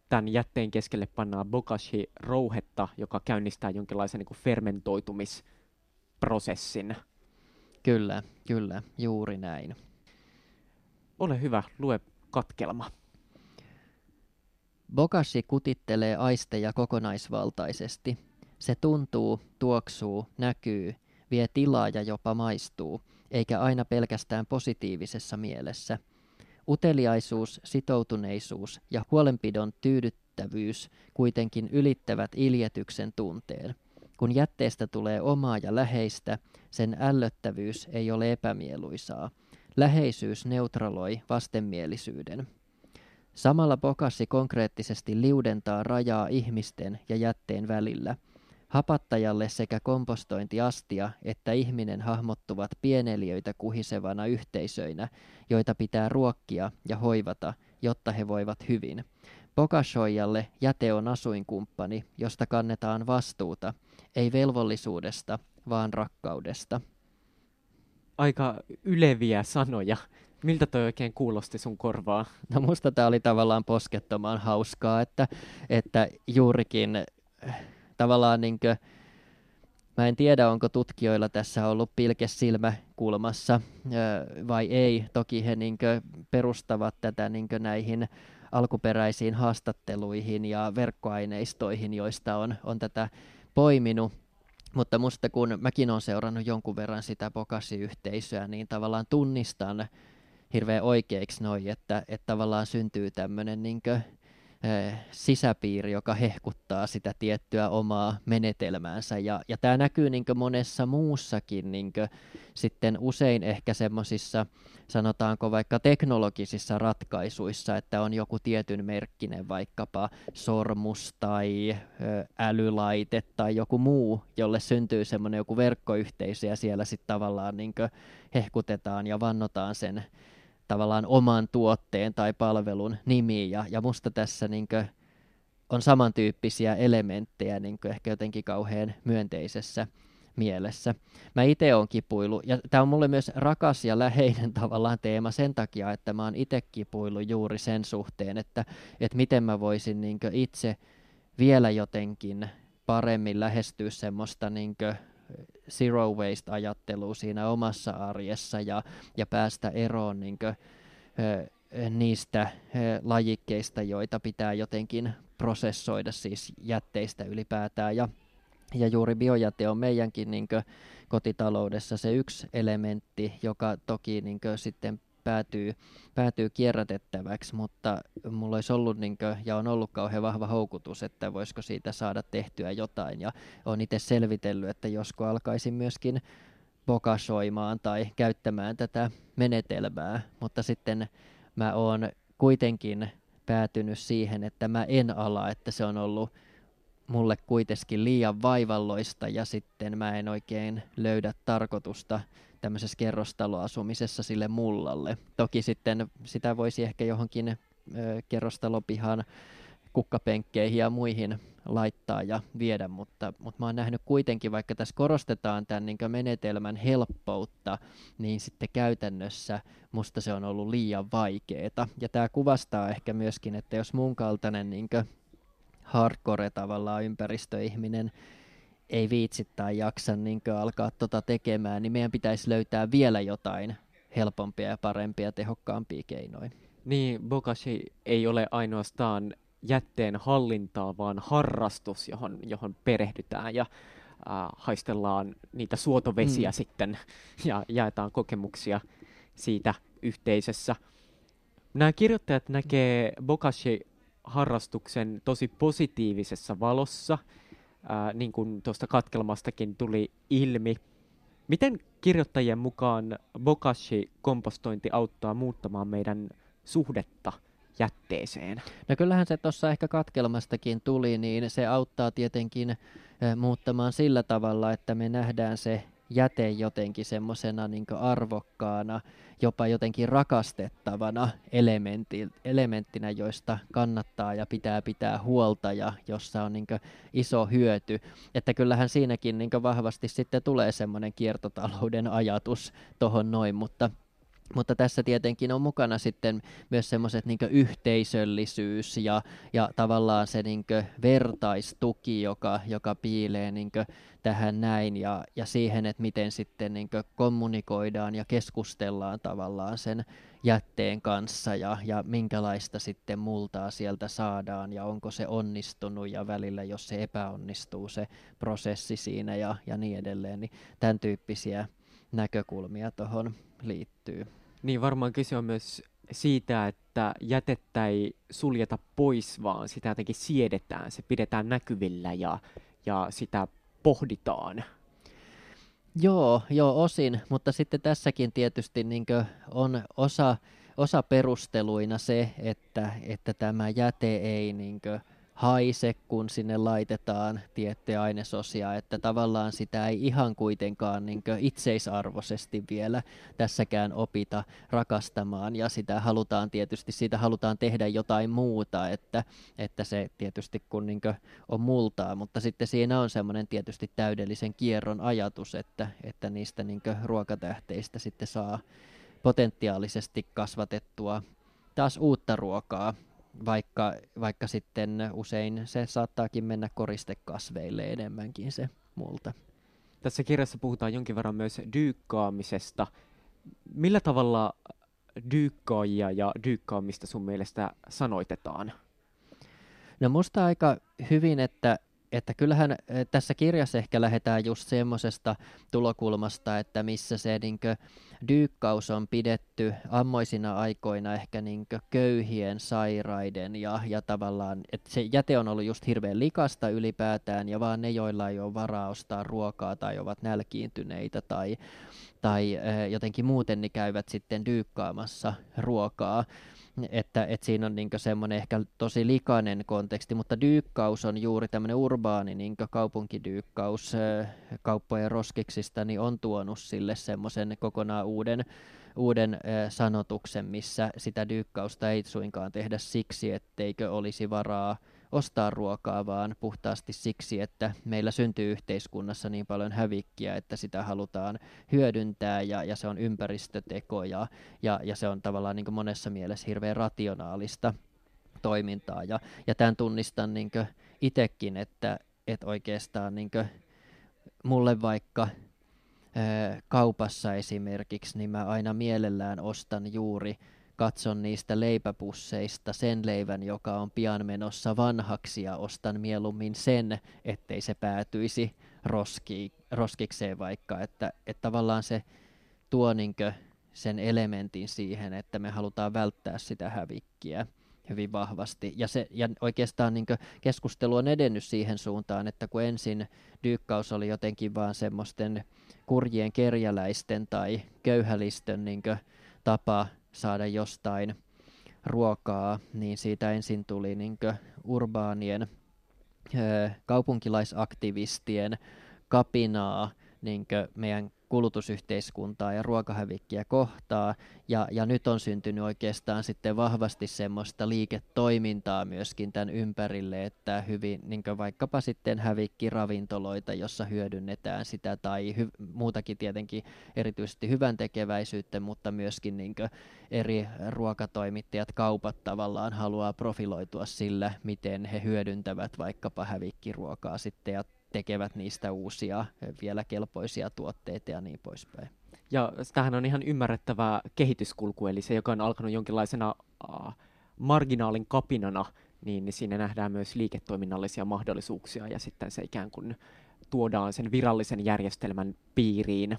tämän jätteen keskelle pannaan bokashi-rouhetta, joka käynnistää jonkinlaisen niin kuin fermentoitumisprosessin. Kyllä, kyllä, juuri näin. Ole hyvä, lue katkelma. Bokashi kutittelee aisteja kokonaisvaltaisesti. Se tuntuu, tuoksuu, näkyy, vie tilaa ja jopa maistuu, eikä aina pelkästään positiivisessa mielessä. Uteliaisuus, sitoutuneisuus ja huolenpidon tyydyttävyys kuitenkin ylittävät iljetyksen tunteen. Kun jätteestä tulee omaa ja läheistä, sen ällöttävyys ei ole epämieluisaa. Läheisyys neutraloi vastenmielisyyden. Samalla bokashi konkreettisesti liudentaa rajaa ihmisten ja jätteen välillä. Hapattajalle sekä kompostointiastia että ihminen hahmottuvat pieneliöitä kuhisevana yhteisöinä, joita pitää ruokkia ja hoivata, jotta he voivat hyvin. Bokashoijalle jäte on asuinkumppani, josta kannetaan vastuuta, ei velvollisuudesta, vaan rakkaudesta. Aika yleviä sanoja. Miltä toi oikein kuulosti sun korvaa? No musta tää oli tavallaan poskettoman hauskaa, että, että juurikin tavallaan niinkö, mä en tiedä onko tutkijoilla tässä ollut pilke silmäkulmassa vai ei. Toki he niinkö perustavat tätä niinkö näihin alkuperäisiin haastatteluihin ja verkkoaineistoihin, joista on, on tätä poiminut. Mutta musta kun mäkin olen seurannut jonkun verran sitä bokashi-yhteisöä, niin tavallaan tunnistan hirveän oikeiksi noi, että, että tavallaan syntyy tämmöinen niinkö sisäpiiri, joka hehkuttaa sitä tiettyä omaa menetelmäänsä. Ja, ja tämä näkyy niinkö monessa muussakin niinkö sitten usein ehkä semmoisissa, sanotaanko vaikka teknologisissa ratkaisuissa, että on joku tietyn merkkinen vaikkapa sormus tai älylaite tai joku muu, jolle syntyy semmoinen joku verkkoyhteisö ja siellä sitten tavallaan niinkö hehkutetaan ja vannotaan sen tavallaan oman tuotteen tai palvelun nimi, ja, ja musta tässä niinkö on samantyyppisiä elementtejä niinkö ehkä jotenkin kauhean myönteisessä mielessä. Mä itse oon kipuillut, ja tää on mulle myös rakas ja läheinen tavallaan teema sen takia, että mä oon itse kipuillut juuri sen suhteen, että, että miten mä voisin niinkö itse vielä jotenkin paremmin lähestyä semmoista niinkö zero waste-ajattelua siinä omassa arjessa ja, ja päästä eroon niinkö, ö, niistä ö, lajikkeista, joita pitää jotenkin prosessoida, siis jätteistä ylipäätään. Ja, ja juuri biojäte on meidänkin niinkö kotitaloudessa se yksi elementti, joka toki niinkö sitten päätyy, päätyy kierrätettäväksi, mutta mulla olisi ollut niinkö, ja on ollut kauhean vahva houkutus, että voisiko siitä saada tehtyä jotain, ja olen itse selvitellyt, että josko alkaisin myöskin bokashoimaan tai käyttämään tätä menetelmää, mutta sitten mä oon kuitenkin päätynyt siihen, että mä en ala, että se on ollut mulle kuitenkin liian vaivalloista, ja sitten mä en oikein löydä tarkoitusta tämmöisessä kerrostaloasumisessa sille mullalle. Toki sitten sitä voisi ehkä johonkin ö, kerrostalopihan kukkapenkkeihin ja muihin laittaa ja viedä, mutta, mutta mä oon nähnyt kuitenkin, vaikka tässä korostetaan tämän niin kuin menetelmän helppoutta, niin sitten käytännössä musta se on ollut liian vaikeeta. Ja tämä kuvastaa ehkä myöskin, että jos mun kaltainen niin kuin hardcore tavallaan ympäristöihminen ei viitsi tai jaksa niin alkaa tota tekemään, niin meidän pitäisi löytää vielä jotain helpompia ja parempia ja tehokkaampia keinoja. Niin, bokashi ei ole ainoastaan jätteen hallintaa, vaan harrastus, johon, johon perehdytään ja äh, haistellaan niitä suotovesiä mm. sitten ja jaetaan kokemuksia siitä yhteisössä. Nämä kirjoittajat näkee bokashi-harrastuksen tosi positiivisessa valossa, Äh, niin kuin tuosta katkelmastakin tuli ilmi. Miten kirjoittajien mukaan bokashi-kompostointi auttaa muuttamaan meidän suhdetta jätteeseen? No kyllähän se tuossa ehkä katkelmastakin tuli, niin se auttaa tietenkin äh, muuttamaan sillä tavalla, että me nähdään se jäte jotenkin semmoisena niin kuin arvokkaana, jopa jotenkin rakastettavana elementti, elementtinä, joista kannattaa ja pitää pitää huolta ja jossa on niin kuin iso hyöty. Että kyllähän siinäkin niin kuin vahvasti sitten tulee semmoinen kiertotalouden ajatus tohon noin, mutta Mutta tässä tietenkin on mukana sitten myös semmoiset niinkö yhteisöllisyys ja, ja tavallaan se niinkö vertaistuki, joka, joka piilee niinkö tähän näin ja, ja siihen, että miten sitten niinkö kommunikoidaan ja keskustellaan tavallaan sen jätteen kanssa ja, ja minkälaista sitten multaa sieltä saadaan ja onko se onnistunut ja välillä, jos se epäonnistuu se prosessi siinä ja, ja niin edelleen, niin tämän tyyppisiä näkökulmia tuohon liittyy. Niin varmaan kyse on myös siitä, että jätettä ei suljeta pois, vaan sitä jotenkin siedetään, se pidetään näkyvillä ja, ja sitä pohditaan. Joo, joo, osin, mutta sitten tässäkin tietysti niinkö on osa, osa perusteluina se, että, että tämä jäte ei niinkö haise, kun sinne laitetaan tiettyjä ainesosia, että tavallaan sitä ei ihan kuitenkaan niinkö itseisarvoisesti vielä tässäkään opita rakastamaan, ja sitä halutaan tietysti, siitä halutaan tehdä jotain muuta, että, että se tietysti kun niinkö on multaa, mutta sitten siinä on semmoinen tietysti täydellisen kierron ajatus, että, että niistä niinkö ruokatähteistä sitten saa potentiaalisesti kasvatettua taas uutta ruokaa, Vaikka, vaikka sitten usein se saattaakin mennä koristekasveille enemmänkin se multa. Tässä kirjassa puhutaan jonkin verran myös dyykkaamisesta. Millä tavalla dyykkaajia ja dyykkaamista sun mielestä sanoitetaan? No musta aika hyvin, että Että kyllähän tässä kirjassa ehkä lähdetään just semmoisesta tulokulmasta, että missä se niinkö dyykkaus on pidetty ammoisina aikoina ehkä niinkö köyhien, sairaiden ja, ja tavallaan, että se jäte on ollut just hirveän likasta ylipäätään ja vaan ne, joilla ei ole varaa ostaa ruokaa tai ovat nälkiintyneitä tai, tai jotenkin muuten, niin käyvät sitten dyykkaamassa ruokaa. Että, että siinä on niinkö semmoinen ehkä tosi likainen konteksti, mutta dyykkaus on juuri tämmöinen urbaani niinkö kaupunkidyykkaus kauppojen roskiksista, niin on tuonut sille semmoisen kokonaan uuden, uuden sanotuksen, missä sitä dyykkausta ei suinkaan tehdä siksi, etteikö olisi varaa ostaa ruokaa, vaan puhtaasti siksi, että meillä syntyy yhteiskunnassa niin paljon hävikkiä, että sitä halutaan hyödyntää ja, ja se on ympäristöteko ja, ja, ja se on tavallaan niin kuin monessa mielessä hirveän rationaalista toimintaa. Ja, ja tämän tunnistan niin kuin itsekin, että, että oikeastaan niin kuin mulle vaikka ää, kaupassa esimerkiksi, niin mä aina mielellään ostan juuri katson niistä leipäpusseista sen leivän, joka on pian menossa vanhaksi, ja ostan mieluummin sen, ettei se päätyisi roski, roskikseen vaikka. Että, että tavallaan se tuo niinkö sen elementin siihen, että me halutaan välttää sitä hävikkiä hyvin vahvasti. Ja, se, ja oikeastaan niinkö keskustelu on edennyt siihen suuntaan, että kun ensin dyykkaus oli jotenkin vaan semmoisten kurjien kerjäläisten tai köyhälistön niinkö tapa saada jostain ruokaa, niin siitä ensin tuli niinkö urbaanien ö, kaupunkilaisaktivistien kapinaa niinkö meidän kulutusyhteiskuntaa ja ruokahävikkiä kohtaan, ja, ja nyt on syntynyt oikeastaan sitten vahvasti semmoista liiketoimintaa myöskin tämän ympärille, että hyvin niinkö vaikkapa sitten hävikkiravintoloita, jossa hyödynnetään sitä, tai hy- muutakin tietenkin erityisesti hyvän tekeväisyyttä, mutta myöskin niinkö eri ruokatoimittajat, kaupat tavallaan haluaa profiloitua sillä, miten he hyödyntävät vaikkapa hävikkiruokaa sitten ja tekevät niistä uusia, vielä kelpoisia tuotteita ja niin poispäin. Ja tämähän on ihan ymmärrettävää kehityskulku, eli se, joka on alkanut jonkinlaisena äh, marginaalin kapinana, niin siinä nähdään myös liiketoiminnallisia mahdollisuuksia, ja sitten se ikään kuin tuodaan sen virallisen järjestelmän piiriin.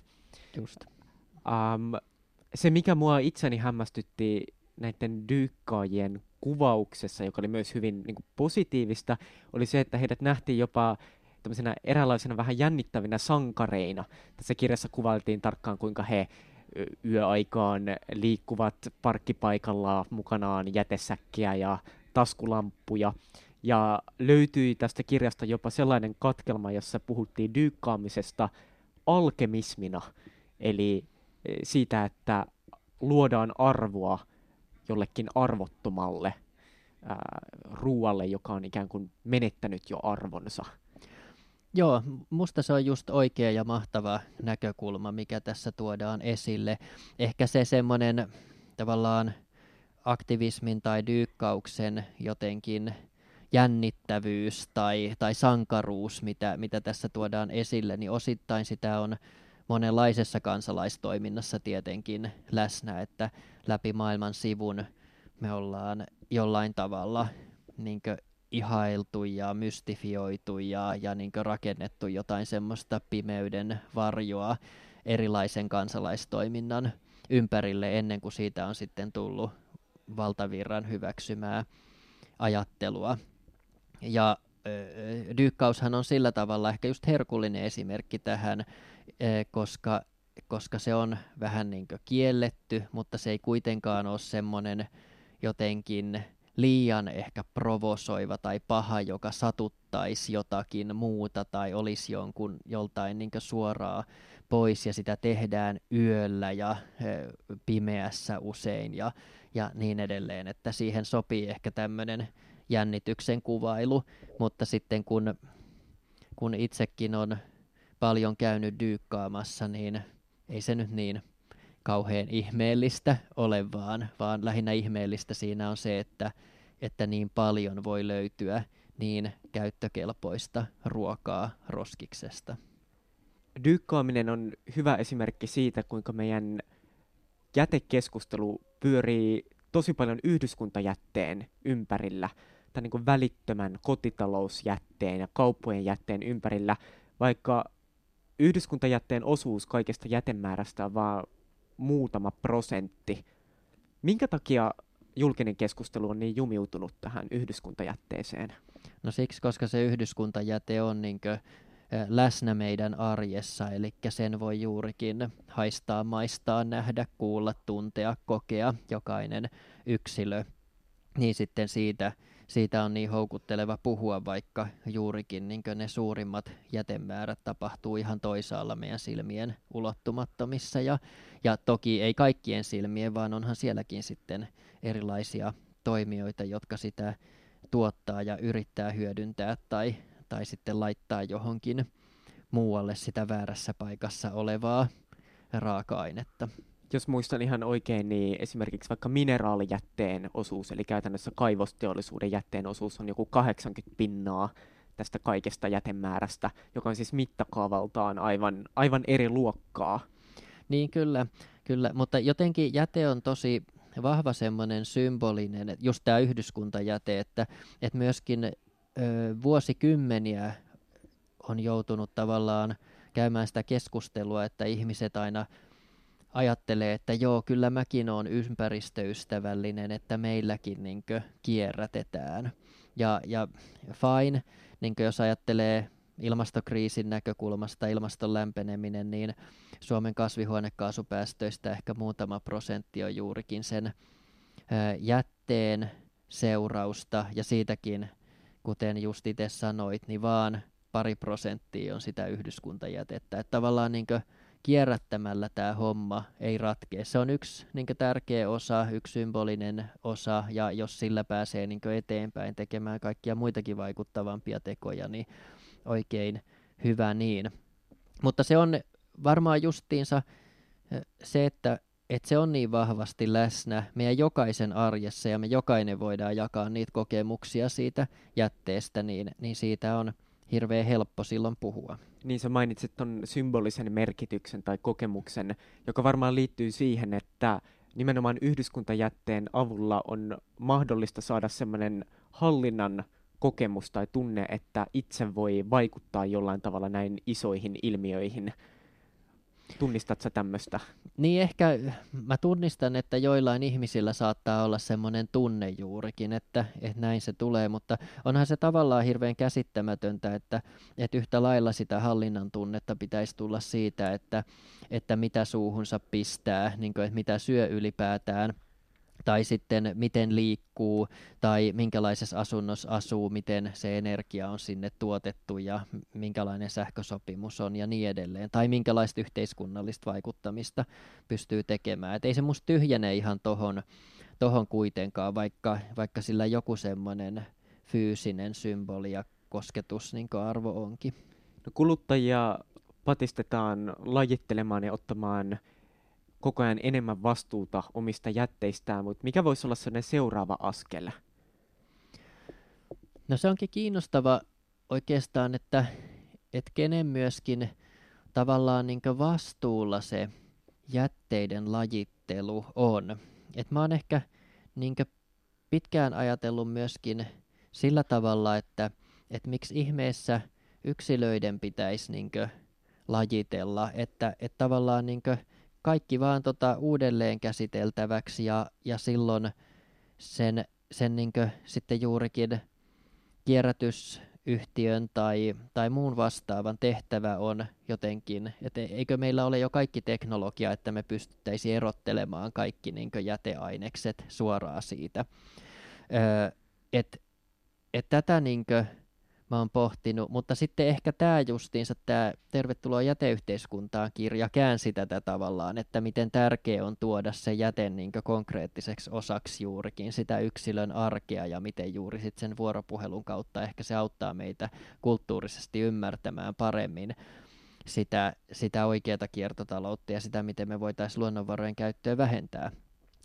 Just. Ähm, se, mikä mua itseni hämmästytti näiden dyykkaajien kuvauksessa, joka oli myös hyvin niin kuin positiivista, oli se, että heidät nähtiin jopa tämmöisenä eräänlaisena vähän jännittävinä sankareina. Tässä kirjassa kuvailtiin tarkkaan, kuinka he yöaikaan liikkuvat parkkipaikalla mukanaan jätesäkkiä ja taskulampuja. Ja löytyi tästä kirjasta jopa sellainen katkelma, jossa puhuttiin dyykkaamisesta alkemismina, eli siitä, että luodaan arvoa jollekin arvottomalle äh, ruualle, joka on ikään kuin menettänyt jo arvonsa. Joo, musta se on just oikea ja mahtava näkökulma, mikä tässä tuodaan esille. Ehkä se semmoinen tavallaan aktivismin tai dyykkauksen jotenkin jännittävyys tai, tai sankaruus, mitä, mitä tässä tuodaan esille, niin osittain sitä on monenlaisessa kansalaistoiminnassa tietenkin läsnä, että läpi maailman sivun me ollaan jollain tavalla niinkö ihailtu ja mystifioitu ja, ja niin kuin rakennettu jotain semmoista pimeyden varjoa erilaisen kansalaistoiminnan ympärille ennen kuin siitä on sitten tullut valtavirran hyväksymää ajattelua. Ja dyykkaushan on sillä tavalla ehkä just herkullinen esimerkki tähän, koska, koska se on vähän niin kuin kielletty, mutta se ei kuitenkaan ole semmoinen jotenkin liian ehkä provosoiva tai paha, joka satuttaisi jotakin muuta tai olisi jonkun joltain niin kuin suoraa pois, ja sitä tehdään yöllä ja e, pimeässä usein ja, ja niin edelleen, että siihen sopii ehkä tämmöinen jännityksen kuvailu, mutta sitten kun, kun itsekin on paljon käynyt dyykkaamassa, niin ei se nyt niin kauhean ihmeellistä ole, vaan, vaan lähinnä ihmeellistä siinä on se, että, että niin paljon voi löytyä niin käyttökelpoista ruokaa roskiksesta. Dyykkaaminen on hyvä esimerkki siitä, kuinka meidän jätekeskustelu pyörii tosi paljon yhdyskuntajätteen ympärillä, tai niin kuin välittömän kotitalousjätteen ja kauppojen jätteen ympärillä, vaikka yhdyskuntajätteen osuus kaikesta jätemäärästä on vaan muutama prosentti. Minkä takia julkinen keskustelu on niin jumiutunut tähän yhdyskuntajätteeseen? No siksi, koska se yhdyskuntajäte on niin kuin läsnä meidän arjessa, eli sen voi juurikin haistaa, maistaa, nähdä, kuulla, tuntea, kokea jokainen yksilö. Niin sitten siitä, siitä on niin houkutteleva puhua, vaikka juurikin niin ne suurimmat jätemäärät tapahtuu ihan toisaalla meidän silmien ulottumattomissa. Ja, ja toki ei kaikkien silmien, vaan onhan sielläkin sitten erilaisia toimijoita, jotka sitä tuottaa ja yrittää hyödyntää tai tai sitten laittaa johonkin muualle sitä väärässä paikassa olevaa raaka-ainetta. Jos muistan ihan oikein, niin esimerkiksi vaikka mineraalijätteen osuus, eli käytännössä kaivosteollisuuden jätteen osuus on joku kahdeksankymmentä pinnaa tästä kaikesta jätemäärästä, joka on siis mittakaavaltaan aivan, aivan eri luokkaa. Niin kyllä, kyllä, mutta jotenkin jäte on tosi vahva semmoinen symbolinen, just tämä yhdyskuntajäte, että, että myöskin vuosikymmeniä on joutunut tavallaan käymään sitä keskustelua, että ihmiset aina ajattelee, että joo, kyllä mäkin olen ympäristöystävällinen, että meilläkin niinkö kierrätetään. Ja, ja fine, niinkö jos ajattelee ilmastokriisin näkökulmasta, ilmaston lämpeneminen, niin Suomen kasvihuonekaasupäästöistä ehkä muutama prosentti on juurikin sen ö, jätteen seurausta, ja siitäkin kuten just itse sanoit, niin vaan pari prosenttia on sitä yhdyskuntajätettä. Että tavallaan niin kuin kierrättämällä tämä homma ei ratkea. Se on yksi niin kuin tärkeä osa, yksi symbolinen osa, ja jos sillä pääsee niin kuin eteenpäin tekemään kaikkia muitakin vaikuttavampia tekoja, niin oikein hyvä niin. Mutta se on varmaan justiinsa se, että että se on niin vahvasti läsnä meidän jokaisen arjessa, ja me jokainen voidaan jakaa niitä kokemuksia siitä jätteestä, niin, niin siitä on hirveän helppo silloin puhua. Niin sä mainitsit ton symbolisen merkityksen tai kokemuksen, joka varmaan liittyy siihen, että nimenomaan yhdyskuntajätteen avulla on mahdollista saada semmoinen hallinnan kokemus tai tunne, että itse voi vaikuttaa jollain tavalla näin isoihin ilmiöihin. Tunnistatko sä tämmöistä? Niin ehkä mä tunnistan, että joillain ihmisillä saattaa olla semmoinen tunne juurikin, että, että näin se tulee, mutta onhan se tavallaan hirveän käsittämätöntä, että, että yhtä lailla sitä hallinnan tunnetta pitäisi tulla siitä, että, että mitä suuhunsa pistää, niin kuin, että mitä syö ylipäätään, tai sitten miten liikkuu, tai minkälaisessa asunnossa asuu, miten se energia on sinne tuotettu, ja minkälainen sähkösopimus on, ja niin edelleen. Tai minkälaista yhteiskunnallista vaikuttamista pystyy tekemään. Et ei se musta tyhjene ihan tohon, tohon kuitenkaan, vaikka, vaikka sillä joku semmoinen fyysinen symboli ja kosketus niin kuin arvo onkin. No kuluttajia patistetaan lajittelemaan ja ottamaan koko ajan enemmän vastuuta omista jätteistään, mutta mikä voisi olla sellainen seuraava askel? No se onkin kiinnostava oikeastaan, että, että kenen myöskin tavallaan niin kuin vastuulla se jätteiden lajittelu on. Et mä oon ehkä niin kuin pitkään ajatellut myöskin sillä tavalla, että, että miksi ihmeessä yksilöiden pitäisi niin kuin lajitella, että, että tavallaan niin kuin kaikki vaan tota uudelleen käsiteltäväksi ja, ja silloin sen, sen niinkö sitten juurikin kierrätys- yhtiön tai, tai muun vastaavan tehtävä on jotenkin, että eikö meillä ole jo kaikki teknologia, että me pystyttäisiin erottelemaan kaikki niin kuin jäteainekset suoraan siitä. Öö, et, et tätä niin kuin mä oon pohtinut, mutta sitten ehkä tämä justiinsa, tämä Tervetuloa jäteyhteiskuntaan -kirja käänsi tätä tavallaan, että miten tärkeä on tuoda se jäte niin kuin konkreettiseksi osaksi juurikin sitä yksilön arkea ja miten juuri sitten sen vuoropuhelun kautta ehkä se auttaa meitä kulttuurisesti ymmärtämään paremmin sitä, sitä oikeata kiertotaloutta ja sitä, miten me voitaisiin luonnonvarojen käyttöä vähentää.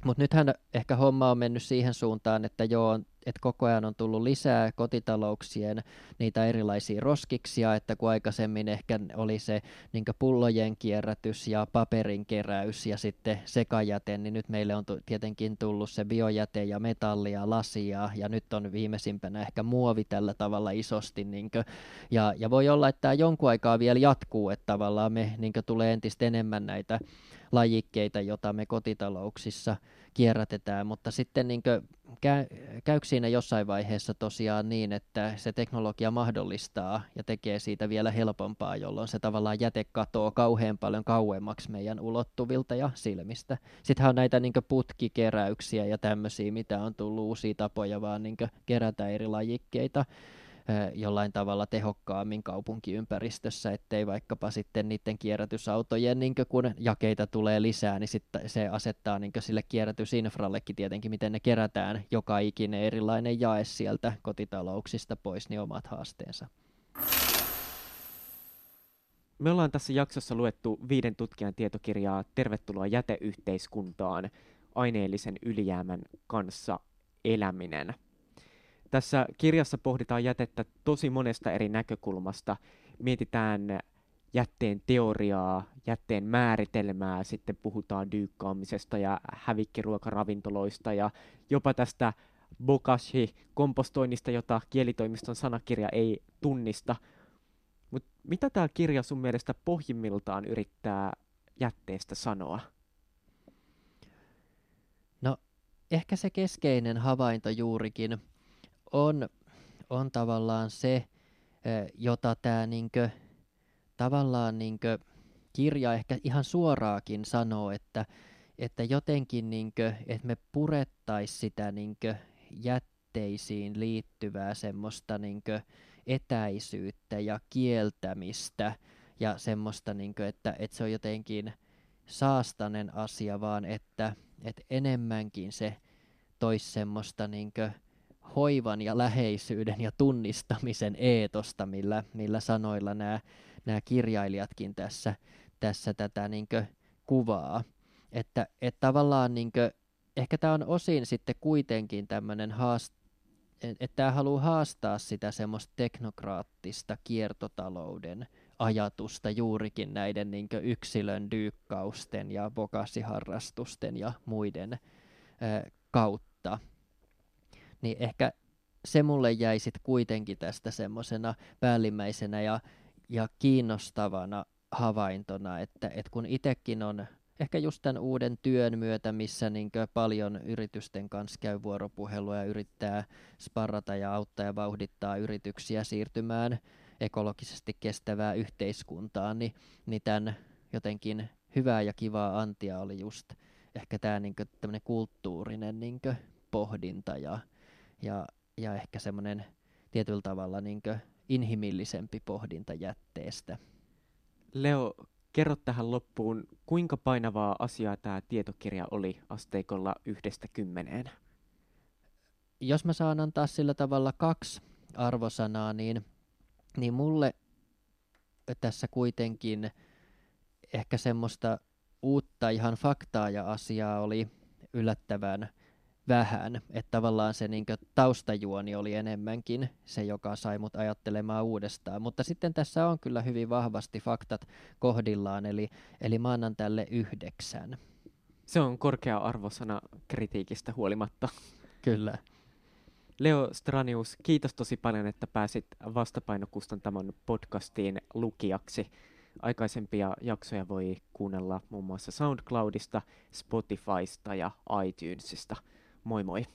Mutta nythän ehkä homma on mennyt siihen suuntaan, että joo, että koko ajan on tullut lisää kotitalouksien niitä erilaisia roskiksia, että kun aikaisemmin ehkä oli se niin kuin pullojen kierrätys ja paperin keräys ja sitten sekajäte, niin nyt meille on t- tietenkin tullut se biojäte ja metallia, lasia ja nyt on viimeisimpänä ehkä muovi tällä tavalla isosti. Niin kuin, ja, ja voi olla, että tämä jonkun aikaa vielä jatkuu, että tavallaan me niin kuin tulee entistä enemmän näitä lajikkeita, joita me kotitalouksissa kierrätetään, mutta sitten niin kuin, käy, käykö siinä jossain vaiheessa tosiaan niin, että se teknologia mahdollistaa ja tekee siitä vielä helpompaa, jolloin se tavallaan jäte katoo kauhean paljon kauemmaksi meidän ulottuvilta ja silmistä. Sittenhän on näitä niin kuin putkikeräyksiä ja tämmöisiä, mitä on tullut uusia tapoja vaan niin kuin kerätä eri lajikkeita jollain tavalla tehokkaammin kaupunkiympäristössä, ettei vaikkapa sitten niiden kierrätysautojen, niin kun jakeita tulee lisää, niin sitten se asettaa niin sille kierrätysinfrallekin tietenkin, miten ne kerätään joka ikinen erilainen jae sieltä kotitalouksista pois, niin omat haasteensa. Me ollaan tässä jaksossa luettu viiden tutkijan tietokirjaa Tervetuloa jäteyhteiskuntaan, aineellisen ylijäämän kanssa eläminen. Tässä kirjassa pohditaan jätettä tosi monesta eri näkökulmasta. Mietitään jätteen teoriaa, jätteen määritelmää, sitten puhutaan dyykkaamisesta ja hävikkiruokaravintoloista ja jopa tästä bokashi-kompostoinnista, jota kielitoimiston sanakirja ei tunnista. Mut mitä tämä kirja sun mielestä pohjimmiltaan yrittää jätteestä sanoa? No, ehkä se keskeinen havainto juurikin On, on tavallaan se, jota tämä niinkö, tavallaan niinkö kirja ehkä ihan suoraakin sanoo, että, että jotenkin, niinkö, että me purettaisiin sitä niinkö jätteisiin liittyvää semmoista niinkö etäisyyttä ja kieltämistä ja semmoista, niinkö, että, että se on jotenkin saastainen asia, vaan että, että enemmänkin se toisi semmoista niinkö hoivan ja läheisyyden ja tunnistamisen eetosta, millä, millä sanoilla nämä, nämä kirjailijatkin tässä, tässä tätä niinkö kuvaa. Että et tavallaan niinkö, ehkä tämä on osin sitten kuitenkin tämmöinen haaste, että tämä haluaa haastaa sitä semmoista teknokraattista kiertotalouden ajatusta juurikin näiden niinkö yksilön dyykkausten ja bokasiharrastusten ja muiden ö, kautta. Niin ehkä se mulle jäi sitten kuitenkin tästä semmoisena päällimmäisenä ja, ja kiinnostavana havaintona, että et kun itsekin on ehkä just tämän uuden työn myötä, missä niinkö paljon yritysten kanssa käy vuoropuhelua ja yrittää sparrata ja auttaa ja vauhdittaa yrityksiä siirtymään ekologisesti kestävää yhteiskuntaan, niin, niin tämän jotenkin hyvää ja kivaa antia oli just ehkä tämä niinkö tämmöinen kulttuurinen niinkö pohdinta ja Ja, ja ehkä semmoinen tietyllä tavalla niinkö inhimillisempi pohdinta jätteestä. Leo, kerro tähän loppuun, kuinka painavaa asiaa tämä tietokirja oli asteikolla yhdestä kymmeneen? Jos mä saan antaa sillä tavalla kaksi arvosanaa, niin, niin mulle tässä kuitenkin ehkä semmoista uutta ihan faktaa ja asiaa oli yllättävän vähän, että tavallaan se niinkö taustajuoni oli enemmänkin se, joka sai mut ajattelemaan uudestaan, mutta sitten tässä on kyllä hyvin vahvasti faktat kohdillaan, eli, eli mä annan tälle yhdeksän. Se on korkea arvosana kritiikistä huolimatta. Kyllä. Leo Stranius, kiitos tosi paljon, että pääsit Vastapainokustantamon podcastiin lukijaksi. Aikaisempia jaksoja voi kuunnella muun muassa SoundCloudista, Spotifysta ja iTunesista. Moi moi!